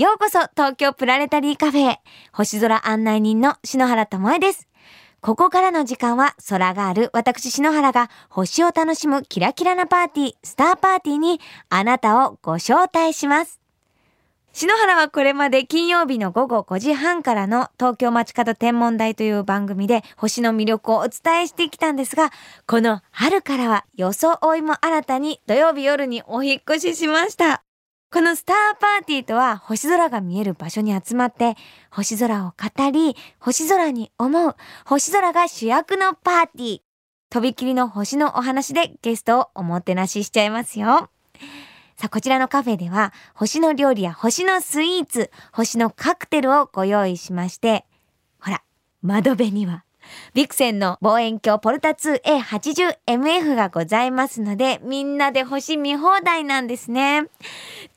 ようこそ東京プラレタリーカフェへ。星空案内人の篠原智恵です。ここからの時間は空がある私篠原が星を楽しむキラキラなパーティー、スターパーティーにあなたをご招待します。篠原はこれまで金曜日の午後5時半からの東京街角天文台という番組で星の魅力をお伝えしてきたんですが、この春からは装いも新たに土曜日夜にお引っ越ししました。このスターパーティーとは星空が見える場所に集まって星空を語り、星空に思う、星空が主役のパーティー、とびきりの星のお話でゲストをおもてなししちゃいますよ。さあ、こちらのカフェでは星の料理や星のスイーツ、星のカクテルをご用意しまして、ほら窓辺にはビクセンの望遠鏡ポルタ 2A80MF がございますので、みんなで星見放題なんですね。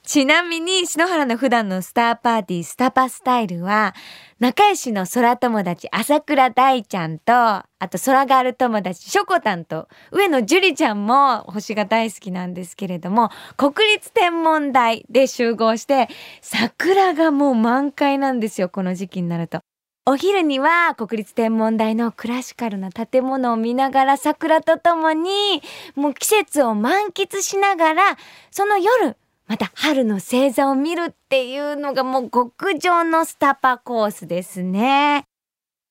ちなみに篠原の普段のスターパーティー、スタパスタイルは仲良しの空友達朝倉大ちゃんと、あと空ガール友達しょこたんと上野樹里ちゃんも星が大好きなんですけれども、国立天文台で集合して桜がもう満開なんですよ、この時期になると。お昼には国立天文台のクラシカルな建物を見ながら桜とともにもう季節を満喫しながら、その夜また春の星座を見るっていうのがもう極上のスタパコースですね。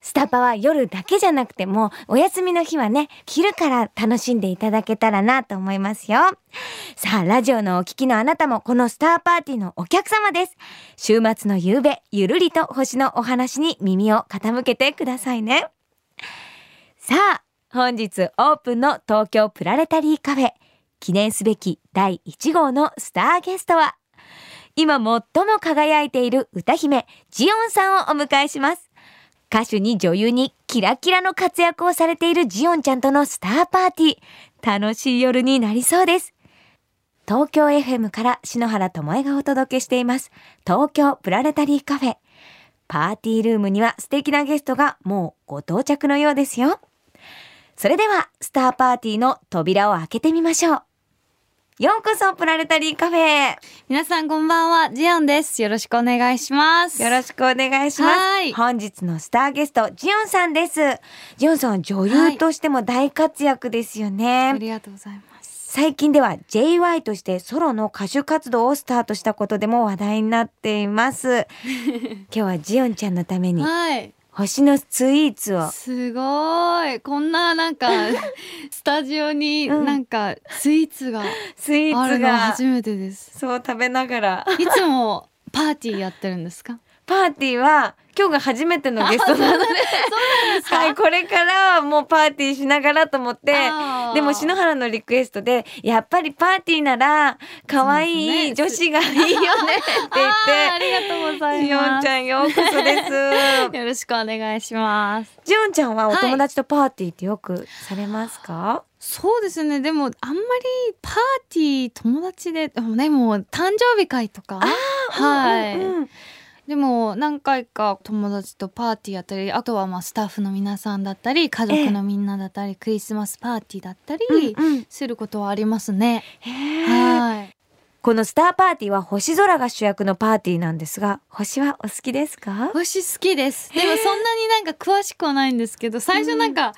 スタパは夜だけじゃなくてもお休みの日はね、昼から楽しんでいただけたらなと思いますよ。さあ、ラジオのお聞きのあなたもこのスターパーティーのお客様です。週末の夕べ、ゆるりと星のお話に耳を傾けてくださいね。さあ、本日オープンの東京プラレタリーカフェ、記念すべき第1号のスターゲストは今最も輝いている歌姫ジヨンさんをお迎えします。歌手に女優にキラキラの活躍をされているジヨンちゃんとのスターパーティー、楽しい夜になりそうです。東京 FM から篠原智恵がお届けしています東京プラレタリーカフェ。パーティールームには素敵なゲストがもうご到着のようですよ。それではスターパーティーの扉を開けてみましょう。ようこそプラレタリーカフェ。皆さんこんばんは、ジヨンです。よろしくお願いします。よろしくお願いします。はい。本日のスターゲスト、ジヨンさんです。ジヨンさんは女優としても大活躍ですよね。はい、ありがとうございます。最近では JY としてソロの歌手活動をスタートしたことでも話題になっています。今日はジヨンちゃんのために。はい。星のスイーツを。すごい、こんななんかスタジオになんかスイーツがあるのは初めてです。そう、食べながらいつもパーティーやってるんですか？パーティーは今日が初めてのゲストなので、はい、これからもうパーティーしながらと思って、でも篠原のリクエストでやっぱりパーティーなら可愛い女子がいいよねって言って、ありがとうございます。ジヨンちゃんようこそです。よろしくお願いします。ジヨンちゃんはお友達とパーティーってよくされますか？はい、そうですね、でもあんまりパーティー友達で、でもね、もう誕生日会とか、はい。うんうんうん、でも何回か友達とパーティーやったり、あとはまあスタッフの皆さんだったり家族のみんなだったり、クリスマスパーティーだったりすることはありますね。はい。このスターパーティーは星空が主役のパーティーなんですが、星はお好きですか？星好きです。でもそんなになんか詳しくはないんですけど、最初なんか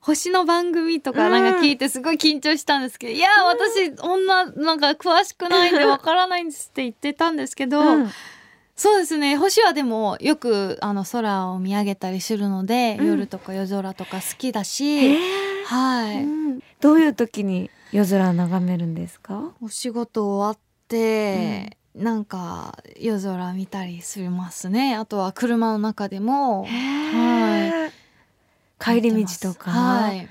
星の番組とかなんか聞いてすごい緊張したんですけど、いや私女なんか詳しくないんでわからないんですって言ってたんですけど、そうですね、星はでもよく空を見上げたりするので、夜とか夜空とか好きだし、はい、うん、どういう時に夜空眺めるんですか？お仕事終わって、なんか夜空見たりしますね。あとは車の中でも、はい、帰り道とか、はい、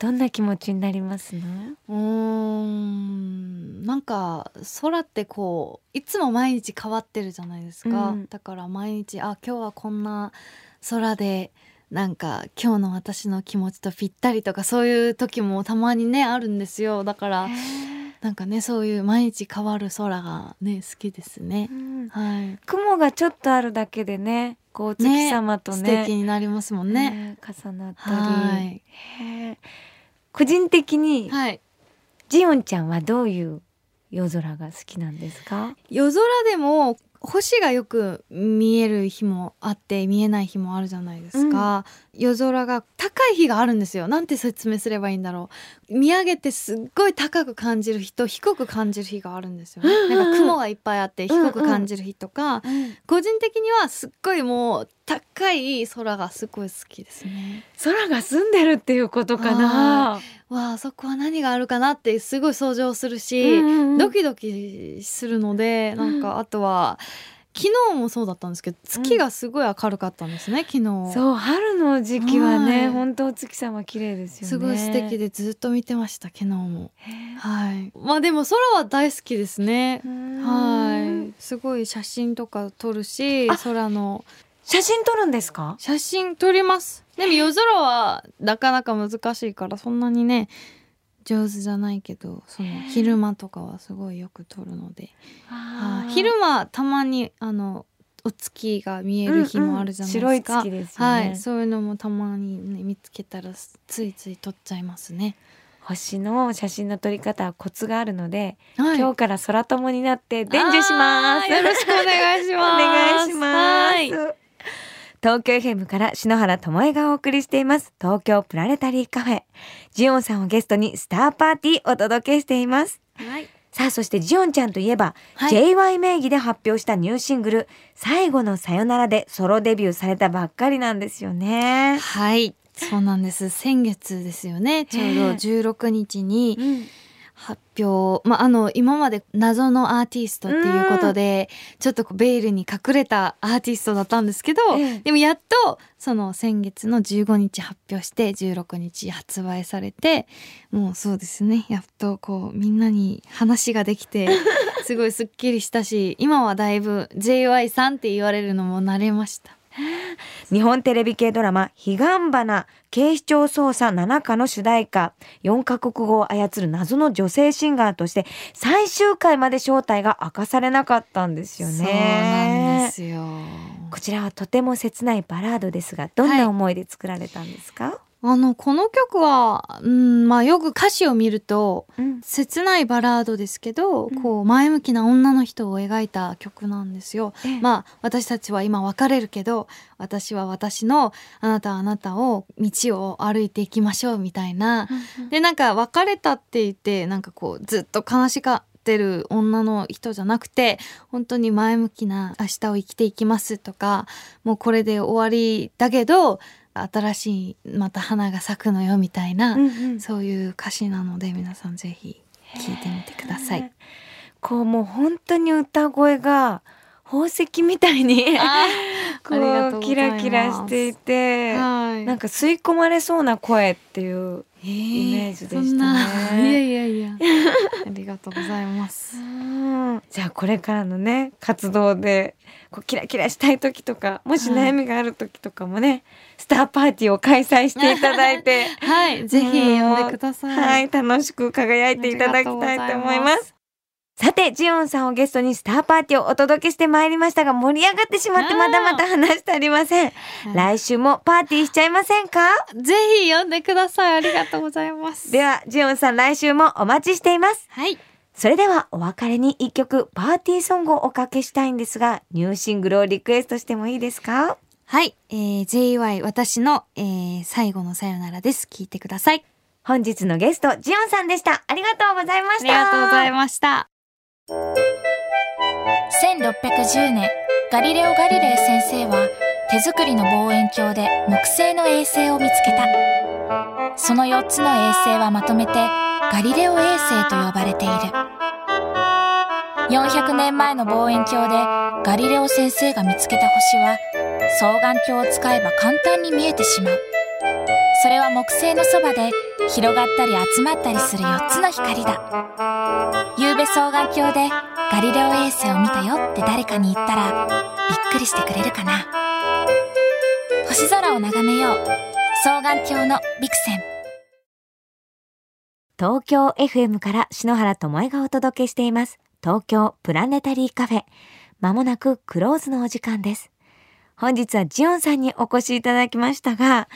どんな気持ちになりますね？なんか空ってこういつも毎日変わってるじゃないですか、だから毎日今日はこんな空でなんか今日の私の気持ちとぴったりとか、そういう時もたまにねあるんですよ。だからなんかね、そういう毎日変わる空がね好きですね、はい、雲がちょっとあるだけでね、こう月様と ね素敵になりますもんね、重なったり、はい、個人的に、はい、ジヨンちゃんはどういう夜空が好きなんですか？夜空でも星がよく見える日もあって見えない日もあるじゃないですか、うん、夜空が高い日があるんですよ。なんて説明すればいいんだろう。見上げてすっごい高く感じる日と低く感じる日があるんですよね、うんうん、なんか雲がいっぱいあって低く感じる日とか、うんうん、個人的にはすっごいもう高い空がすごい好きですね。空が澄んでるっていうことかな。わあ、そこは何があるかなってすごい想像するし、うんうん、ドキドキするので、なんかあとは昨日もそうだったんですけど月がすごい明るかったんですね、うん、昨日。そう、春の時期はね、本当お月様綺麗ですよね。すごい素敵でずっと見てました、昨日も。はい、まあでも空は大好きですね。はい、すごい写真とか撮るし、空の写真撮るんですか？写真撮ります。でも夜空はなかなか難しいからそんなにね上手じゃないけど、その昼間とかはすごいよく撮るので、昼間たまにお月が見える日もあるじゃないですか、うんうん、白い月ですよね、はい、そういうのもたまに、ね、見つけたらついつい撮っちゃいますね。星の写真の撮り方はコツがあるので、はい、今日から空友になって伝授します。よろしくお願いしますお願いします。東京 FM から篠原ともえがお送りしています東京プラネタリーカフェ。ジオンさんをゲストにスターパーティーお届けしています、はい、さあそしてジオンちゃんといえば、はい、JY 名義で発表したニューシングル最後のさよならでソロデビューされたばっかりなんですよね。はい、そうなんです。先月ですよね、ちょうど16日に、うん発表、今まで謎のアーティストっていうことで、うん、ちょっとベールに隠れたアーティストだったんですけど、でもやっとその先月の15日発表して16日発売されて、もうそうですね、やっとこうみんなに話ができてすごいすっきりしたし今はだいぶ JY さんって言われるのも慣れました。日本テレビ系ドラマ彼岸花警視庁捜査7課の主題歌、4カ国語を操る謎の女性シンガーとして最終回まで正体が明かされなかったんですよね。そうなんですよ。こちらはとても切ないバラードですが、どんな思いで作られたんですか？はい、この曲は、よく歌詞を見ると、うん、切ないバラードですけど、うん、こう前向きな女の人を描いた曲なんですよ。私たちは今別れるけど私は私のあなたはあなたを道を歩いていきましょうみたいな、うんうん、でなんか別れたって言ってなんかこうずっと悲しかってる女の人じゃなくて、本当に前向きな明日を生きていきますとか、もうこれで終わりだけど新しいまた花が咲くのよみたいな、うんうん、そういう歌詞なので皆さんぜひ聴いてみてください。こうもう本当に歌声が宝石みたいにこうキラキラしていて、はい、なんか吸い込まれそうな声っていうイメージでしたね。いやありがとうございます。じゃあこれからのね活動でこうキラキラしたい時とか、もし悩みがある時とかもね、はい、スターパーティーを開催していただいて、はい、ぜひ呼んでください、はい、楽しく輝いていただきたいと思います。さてジオンさんをゲストにスターパーティーをお届けしてまいりましたが、盛り上がってしまってまだまだ話してありません。来週もパーティーしちゃいませんか？ぜひ呼んでください。ありがとうございます。ではジオンさん、来週もお待ちしています、はい、それではお別れに一曲パーティーソングをおかけしたいんですが、ニューシングルをリクエストしてもいいですか？はい、JY 私の、最後のさよならです。聞いてください。本日のゲストジオンさんでした。ありがとうございました。ありがとうございました。1610年ガリレオ・ガリレイ先生は手作りの望遠鏡で木星の衛星を見つけた。その4つの衛星はまとめてガリレオ衛星と呼ばれている。400年前の望遠鏡でガリレオ先生が見つけた星は双眼鏡を使えば簡単に見えてしまう。それは木星のそばで広がったり集まったりする4つの光だ。ゆうべ双眼鏡でガリレオ衛星を見たよって誰かに言ったらびっくりしてくれるかな。星空を眺めよう、双眼鏡のビクセン。東京 FM から篠原ともえがお届けしています東京プラネタリーカフェ。まもなくクローズのお時間です。本日はジオンさんにお越しいただきましたが、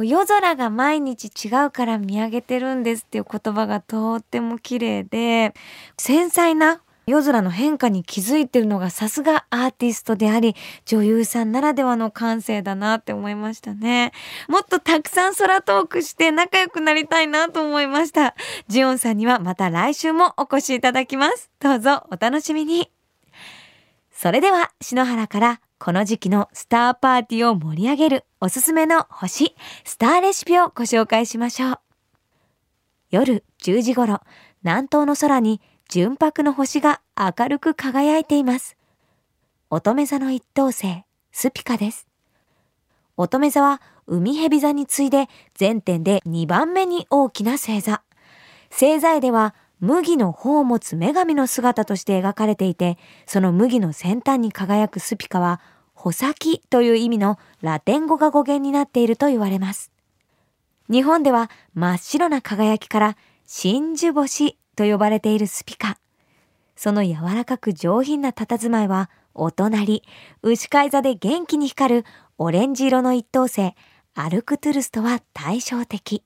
夜空が毎日違うから見上げてるんですっていう言葉がとっても綺麗で、繊細な夜空の変化に気づいてるのがさすがアーティストであり、女優さんならではの感性だなって思いましたね。もっとたくさん空トークして仲良くなりたいなと思いました。ジオンさんにはまた来週もお越しいただきます。どうぞお楽しみに。それでは篠原からこの時期のスターパーティーを盛り上げるおすすめの星スターレシピをご紹介しましょう。夜10時ごろ、南東の空に純白の星が明るく輝いています。乙女座の一等星スピカです。乙女座は海蛇座に次いで全天で2番目に大きな星座。星座絵では麦の穂を持つ女神の姿として描かれていて、その麦の先端に輝くスピカは穂先という意味のラテン語が語源になっていると言われます。日本では真っ白な輝きから真珠星と呼ばれているスピカ。その柔らかく上品な佇まいはお隣牛飼い座で元気に光るオレンジ色の一等星アルクトゥルスとは対照的。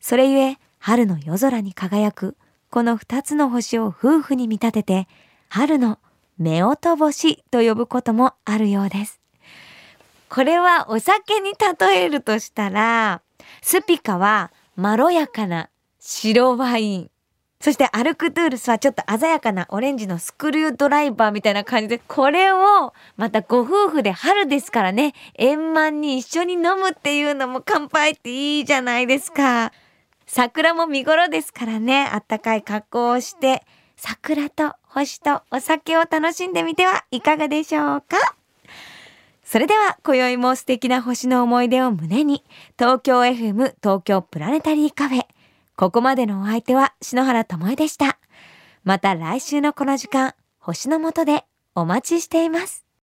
それゆえ春の夜空に輝くこの2つの星を夫婦に見立てて春の夫婦星と呼ぶこともあるようです。これはお酒に例えるとしたら、スピカはまろやかな白ワイン、そしてアルクトゥールスはちょっと鮮やかなオレンジのスクリュードライバーみたいな感じで、これをまたご夫婦で春ですからね、円満に一緒に飲むっていうのも乾杯っていいじゃないですか。桜も見頃ですからね、あったかい格好をして桜と星とお酒を楽しんでみてはいかがでしょうか。それでは今宵も素敵な星の思い出を胸に、東京 FM 東京プラネタリーカフェ、ここまでのお相手は篠原ともえでした。また来週のこの時間、星の下でお待ちしています。